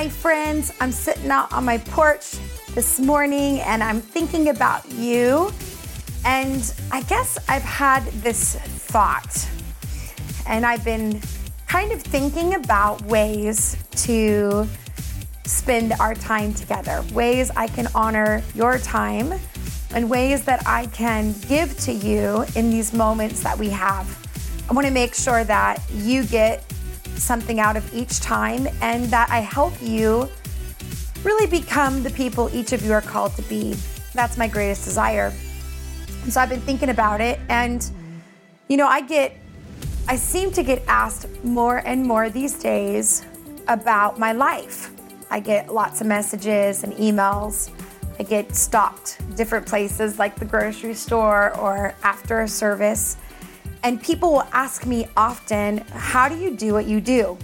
my friends. I'm sitting out on my porch this morning and I'm thinking about you. And I guess I've had this thought, and I've been kind of thinking about ways to spend our time together, ways I can honor your time, and ways that I can give to you in these moments that we have. I want to make sure that you get something out of each time and that I help you really become the people each of you are called to be. That's my greatest desire. And so I've been thinking about it, and you know, I seem to get asked more and more these days about my life. I get lots of messages and emails. I get stopped different places like the grocery store or after a service. And people will ask me often, how do you do what you do?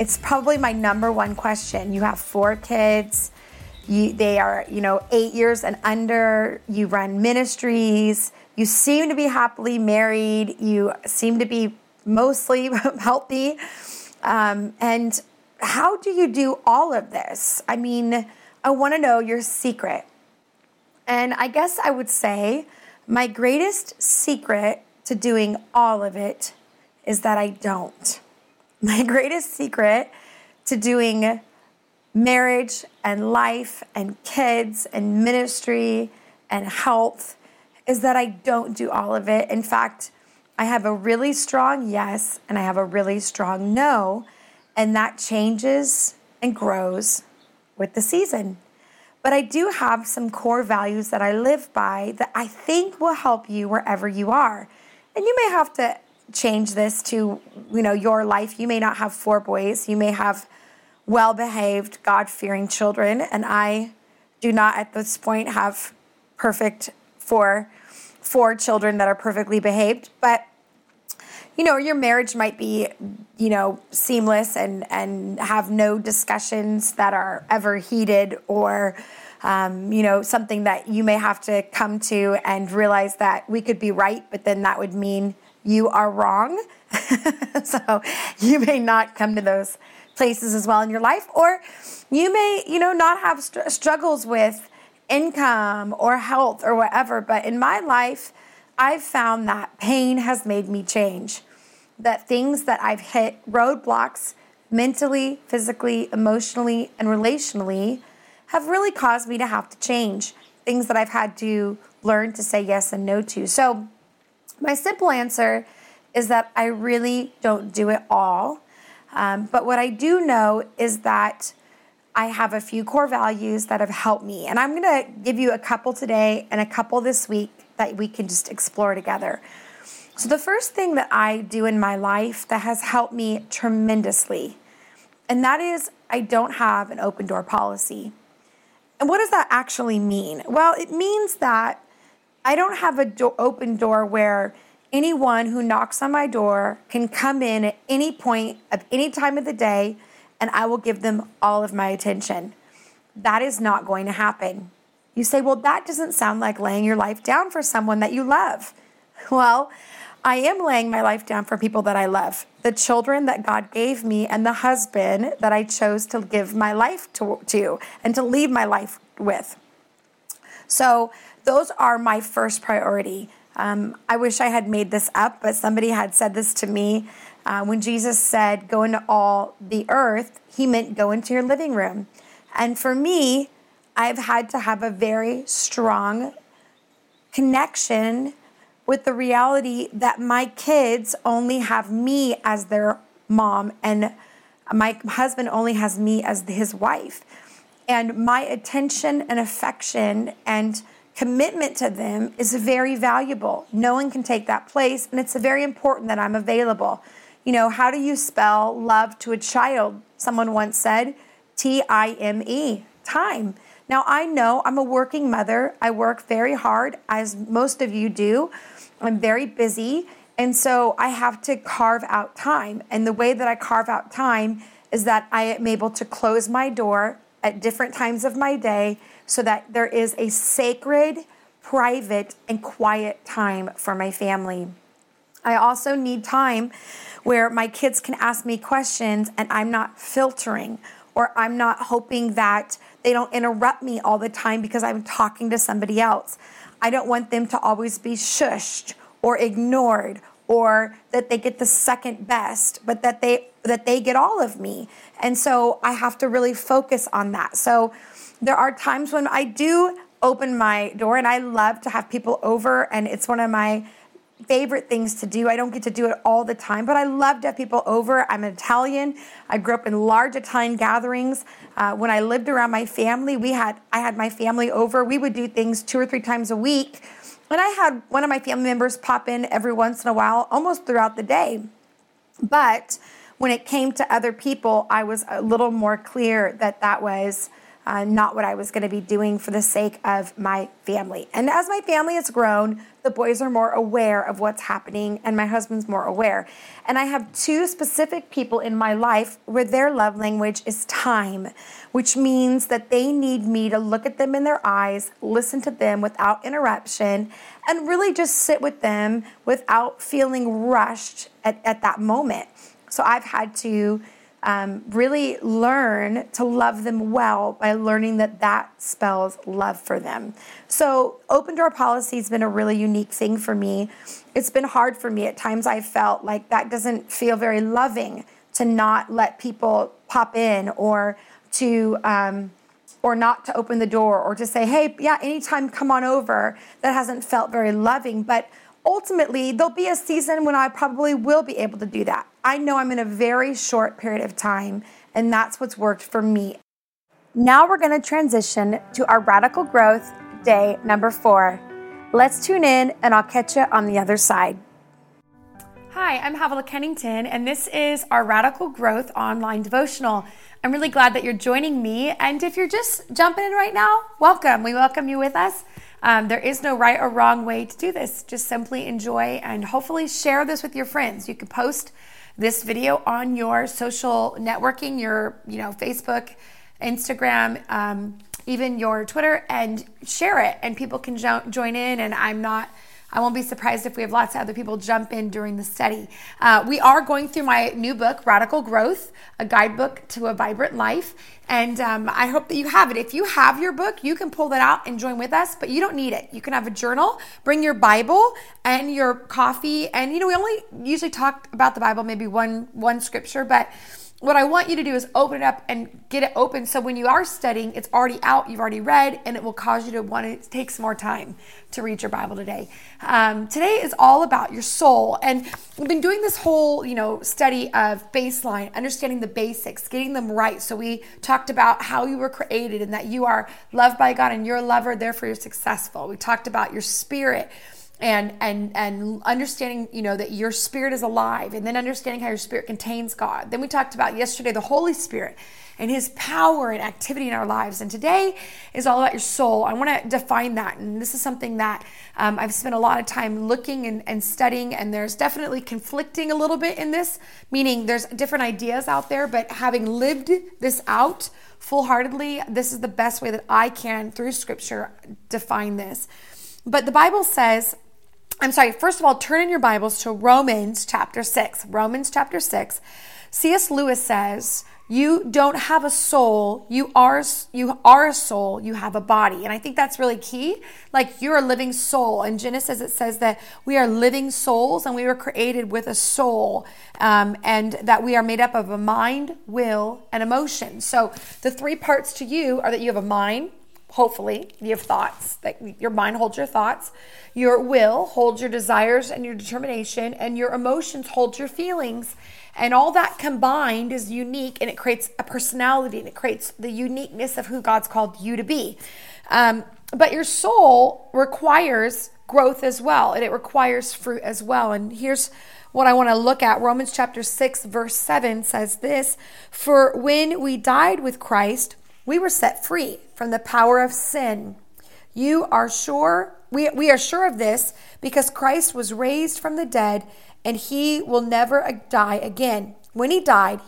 It's probably my number one question. You have 4 kids. They are, 8 years and under. You run ministries. You seem to be happily married. You seem to be mostly healthy. And how do you do all of this? I mean, I want to know your secret. And I guess I would say my greatest secret to doing all of it is that I don't. My greatest secret to doing marriage and life and kids and ministry and health is that I don't do all of it. In fact, I have a really strong yes and I have a really strong no, and that changes and grows with the season. But I do have some core values that I live by that I think will help you wherever you are. And you may have to change this to, your life. You may not have 4 boys. You may have well-behaved, God-fearing children. And I do not at this point have perfect 4 children that are perfectly behaved. But, your marriage might be, seamless and have no discussions that are ever heated or something that you may have to come to and realize that we could be right, but then that would mean you are wrong. So you may not come to those places as well in your life, or you may, not have struggles with income or health or whatever. But in my life, I've found that pain has made me change, that things that I've hit roadblocks mentally, physically, emotionally, and relationally have really caused me to have to change, things that I've had to learn to say yes and no to. So my simple answer is that I really don't do it all. But what I do know is that I have a few core values that have helped me. And I'm going to give you a couple today and a couple this week that we can just explore together. So the first thing that I do in my life that has helped me tremendously, and that is I don't have an open door policy. And what does that actually mean? Well, it means that I don't have an open door where anyone who knocks on my door can come in at any point of any time of the day, and I will give them all of my attention. That is not going to happen. You say, well, that doesn't sound like laying your life down for someone that you love. Well, I am laying my life down for people that I love, the children that God gave me and the husband that I chose to give my life to and to leave my life with. So those are my first priority. I wish I had made this up, but somebody had said this to me. When Jesus said, go into all the earth, he meant go into your living room. And for me, I've had to have a very strong connection with the reality that my kids only have me as their mom and my husband only has me as his wife. And my attention and affection and commitment to them is very valuable. No one can take that place, and it's very important that I'm available. How do you spell love to a child? Someone once said, T-I-M-E, time. Now, I know I'm a working mother. I work very hard, as most of you do. I'm very busy, and so I have to carve out time. And the way that I carve out time is that I am able to close my door at different times of my day so that there is a sacred, private, and quiet time for my family. I also need time where my kids can ask me questions and I'm not filtering or I'm not hoping that they don't interrupt me all the time because I'm talking to somebody else. I don't want them to always be shushed or ignored, or that they get the second best, but that they get all of me. And so I have to really focus on that. So there are times when I do open my door, and I love to have people over, and it's one of my favorite things to do. I don't get to do it all the time, but I love to have people over. I'm Italian. I grew up in large Italian gatherings. When I lived around my family, I had my family over. We would do things 2 or 3 times a week. And I had one of my family members pop in every once in a while, almost throughout the day. But when it came to other people, I was a little more clear that was not what I was going to be doing for the sake of my family. And as my family has grown, the boys are more aware of what's happening, and my husband's more aware. And I have 2 specific people in my life where their love language is time, which means that they need me to look at them in their eyes, listen to them without interruption, and really just sit with them without feeling rushed at that moment. So I've had to really learn to love them well by learning that spells love for them. So open door policy has been a really unique thing for me. It's been hard for me. At times I felt like that doesn't feel very loving to not let people pop in, or to or not to open the door, or to say, hey, yeah, anytime, come on over. That hasn't felt very loving. But ultimately, there'll be a season when I probably will be able to do that. I know I'm in a very short period of time, and that's what's worked for me. Now we're going to transition to our Radical Growth Day number 4. Let's tune in, and I'll catch you on the other side. Hi, I'm Havilah Cunnington, and this is our Radical Growth Online Devotional. I'm really glad that you're joining me, and if you're just jumping in right now, welcome. We welcome you with us. There is no right or wrong way to do this. Just simply enjoy and hopefully share this with your friends. You can post this video on your social networking, your Facebook, Instagram, even your Twitter, and share it. And people can join in. And I won't be surprised if we have lots of other people jump in during the study. We are going through my new book, Radical Growth, a guidebook to a vibrant life. And I hope that you have it. If you have your book, you can pull that out and join with us, but you don't need it. You can have a journal, bring your Bible and your coffee. And, we only usually talk about the Bible, maybe one scripture, but what I want you to do is open it up and get it open, so when you are studying, it's already out, you've already read, and it will cause you to want to take some more time to read your Bible today. Today is all about your soul, and we've been doing this whole, study of baseline, understanding the basics, getting them right. So we talked about how you were created and that you are loved by God and you're a lover, therefore you're successful. We talked about your spirit, and understanding, that your spirit is alive, and then understanding how your spirit contains God. Then we talked about yesterday the Holy Spirit and his power and activity in our lives. And today is all about your soul. I want to define that. And this is something that I've spent a lot of time looking and studying. And there's definitely conflicting a little bit in this, meaning there's different ideas out there. But having lived this out full-heartedly, this is the best way that I can, through Scripture, define this. But the Bible says, first of all, turn in your Bibles to Romans chapter 6. Romans chapter 6. C.S. Lewis says, you don't have a soul, you are a soul, you have a body. And I think that's really key. Like, you're a living soul. In Genesis, it says that we are living souls, and we were created with a soul, and that we are made up of a mind, will, and emotion. So the 3 parts to you are that you have a mind. Hopefully, you have thoughts, that your mind holds your thoughts. Your will holds your desires and your determination, and your emotions hold your feelings. And all that combined is unique, and it creates a personality, and it creates the uniqueness of who God's called you to be. But your soul requires growth as well, and it requires fruit as well. And here's what I want to look at. Romans chapter 6, verse 7 says this: for when we died with Christ, we were set free from the power of sin. You are sure, we are sure of this, because Christ was raised from the dead, and he will never die again. When he died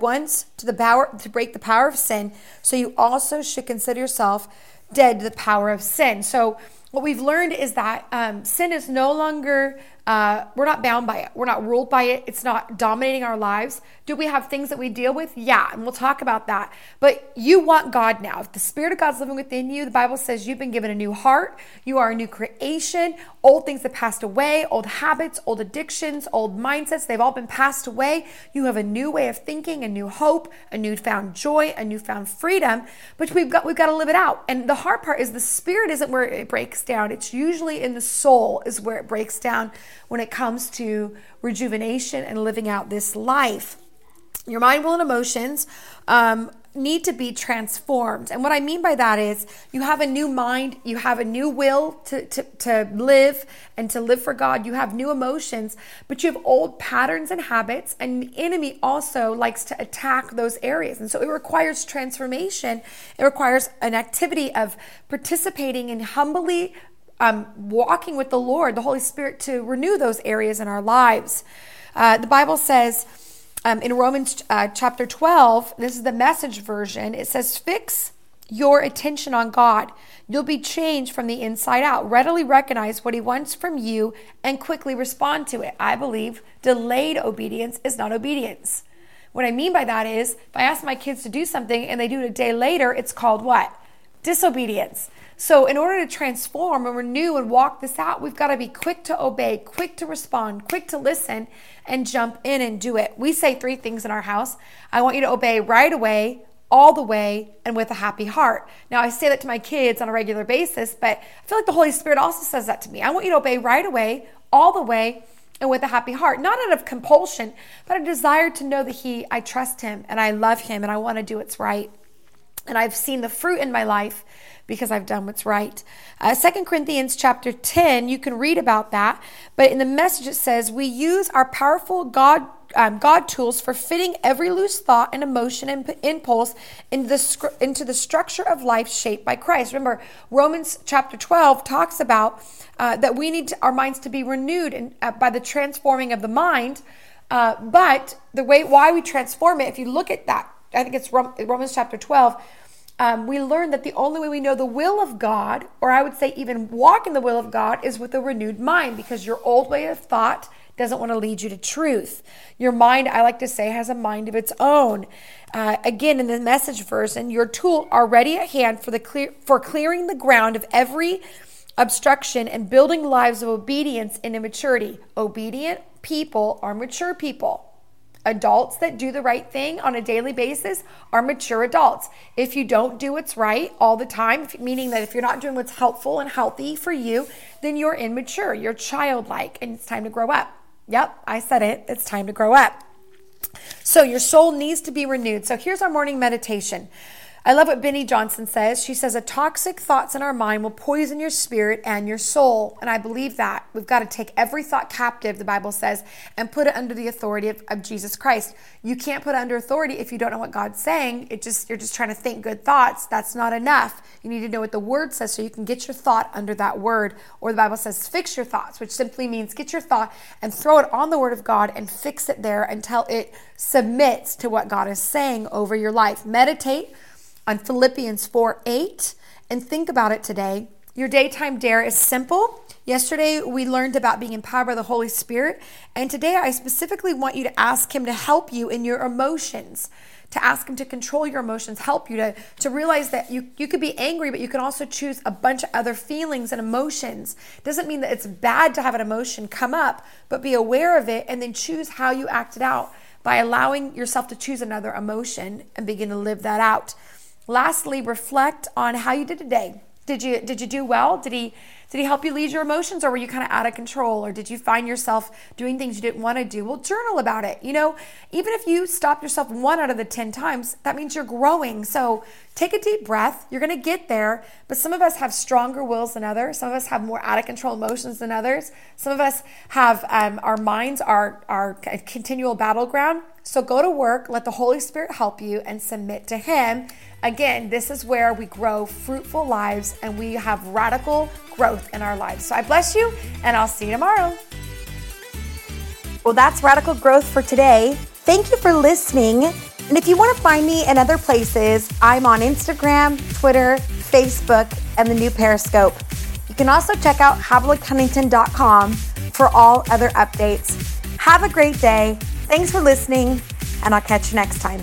once to break the power of sin, so you also should consider yourself dead to the power of sin. So what we've learned is that sin is no longer, we're not bound by it. We're not ruled by it. It's not dominating our lives. Do we have things that we deal with? Yeah, and we'll talk about that. But you want God now. If the Spirit of God's living within you, the Bible says you've been given a new heart. You are a new creation. Old things have passed away. Old habits, old addictions, old mindsets, they've all been passed away. You have a new way of thinking, a new hope, a newfound joy, a newfound freedom, but we've got to live it out. And the hard part is the Spirit isn't where it breaks down. It's usually in the soul is where it breaks down when it comes to rejuvenation and living out this life. Your mind, will, and emotions need to be transformed. And what I mean by that is you have a new mind, you have a new will to live and to live for God. You have new emotions, but you have old patterns and habits, and the enemy also likes to attack those areas. And so it requires transformation. It requires an activity of participating in humbly walking with the Lord, the Holy Spirit, to renew those areas in our lives. The Bible says, in Romans chapter 12, this is the Message version, it says, fix your attention on God. You'll be changed from the inside out. Readily recognize what he wants from you and quickly respond to it. I believe delayed obedience is not obedience. What I mean by that is, if I ask my kids to do something and they do it a day later, it's called what? Disobedience. So in order to transform and renew and walk this out, we've got to be quick to obey, quick to respond, quick to listen, and jump in and do it. We say three things in our house. I want you to obey right away, all the way, and with a happy heart. Now, I say that to my kids on a regular basis, but I feel like the Holy Spirit also says that to me. I want you to obey right away, all the way, and with a happy heart, not out of compulsion, but a desire to know that I trust him and I love him and I want to do what's right. And I've seen the fruit in my life because I've done what's right. 2 Corinthians chapter 10, you can read about that. But in the Message, it says, we use our powerful God tools for fitting every loose thought and emotion and impulse into the structure of life shaped by Christ. Remember, Romans chapter 12 talks about that we need our minds to be renewed by the transforming of the mind. But the way why we transform it, if you look at that, I think it's Romans chapter 12, we learn that the only way we know the will of God, or I would say even walk in the will of God, is with a renewed mind, because your old way of thought doesn't want to lead you to truth. Your mind, I like to say, has a mind of its own. Again, in the Message version, your tools are ready at hand for clearing the ground of every obstruction and building lives of obedience and immaturity. Obedient people are mature people. Adults that do the right thing on a daily basis are mature adults. If you don't do what's right all the time, meaning that if you're not doing what's helpful and healthy for you, then you're immature, you're childlike, and it's time to grow up. Yep, I said it. It's time to grow up. So your soul needs to be renewed. So here's our morning meditation. I love what Benny Johnson says. She says, toxic thoughts in our mind will poison your spirit and your soul. And I believe that. We've got to take every thought captive, the Bible says, and put it under the authority of Jesus Christ. You can't put it under authority if you don't know what God's saying. You're just trying to think good thoughts. That's not enough. You need to know what the Word says so you can get your thought under that Word. Or the Bible says, fix your thoughts, which simply means get your thought and throw it on the Word of God and fix it there until it submits to what God is saying over your life. Meditate on Philippians 4:8, and think about it today. Your daytime dare is simple. Yesterday, we learned about being empowered by the Holy Spirit, and today I specifically want you to ask him to help you in your emotions, to ask him to control your emotions, help you to realize that you could be angry, but you can also choose a bunch of other feelings and emotions. It doesn't mean that it's bad to have an emotion come up, but be aware of it and then choose how you act it out by allowing yourself to choose another emotion and begin to live that out. Lastly, reflect on how you did today. Did you do well? Did he help you lead your emotions, or were you kind of out of control, or did you find yourself doing things you didn't want to do? Well, journal about it. You know, even if you stop yourself 1 out of the 10 times, that means you're growing. So take a deep breath. You're going to get there, but some of us have stronger wills than others. Some of us have more out of control emotions than others. Some of us have our minds are a continual battleground. So go to work, let the Holy Spirit help you, and submit to him. Again, this is where we grow fruitful lives and we have radical growth in our lives. So I bless you, and I'll see you tomorrow. Well, that's Radical Growth for today. Thank you for listening. And if you want to find me in other places, I'm on Instagram, Twitter, Facebook, and the new Periscope. You can also check out HavilahCunnington.com for all other updates. Have a great day. Thanks for listening, and I'll catch you next time.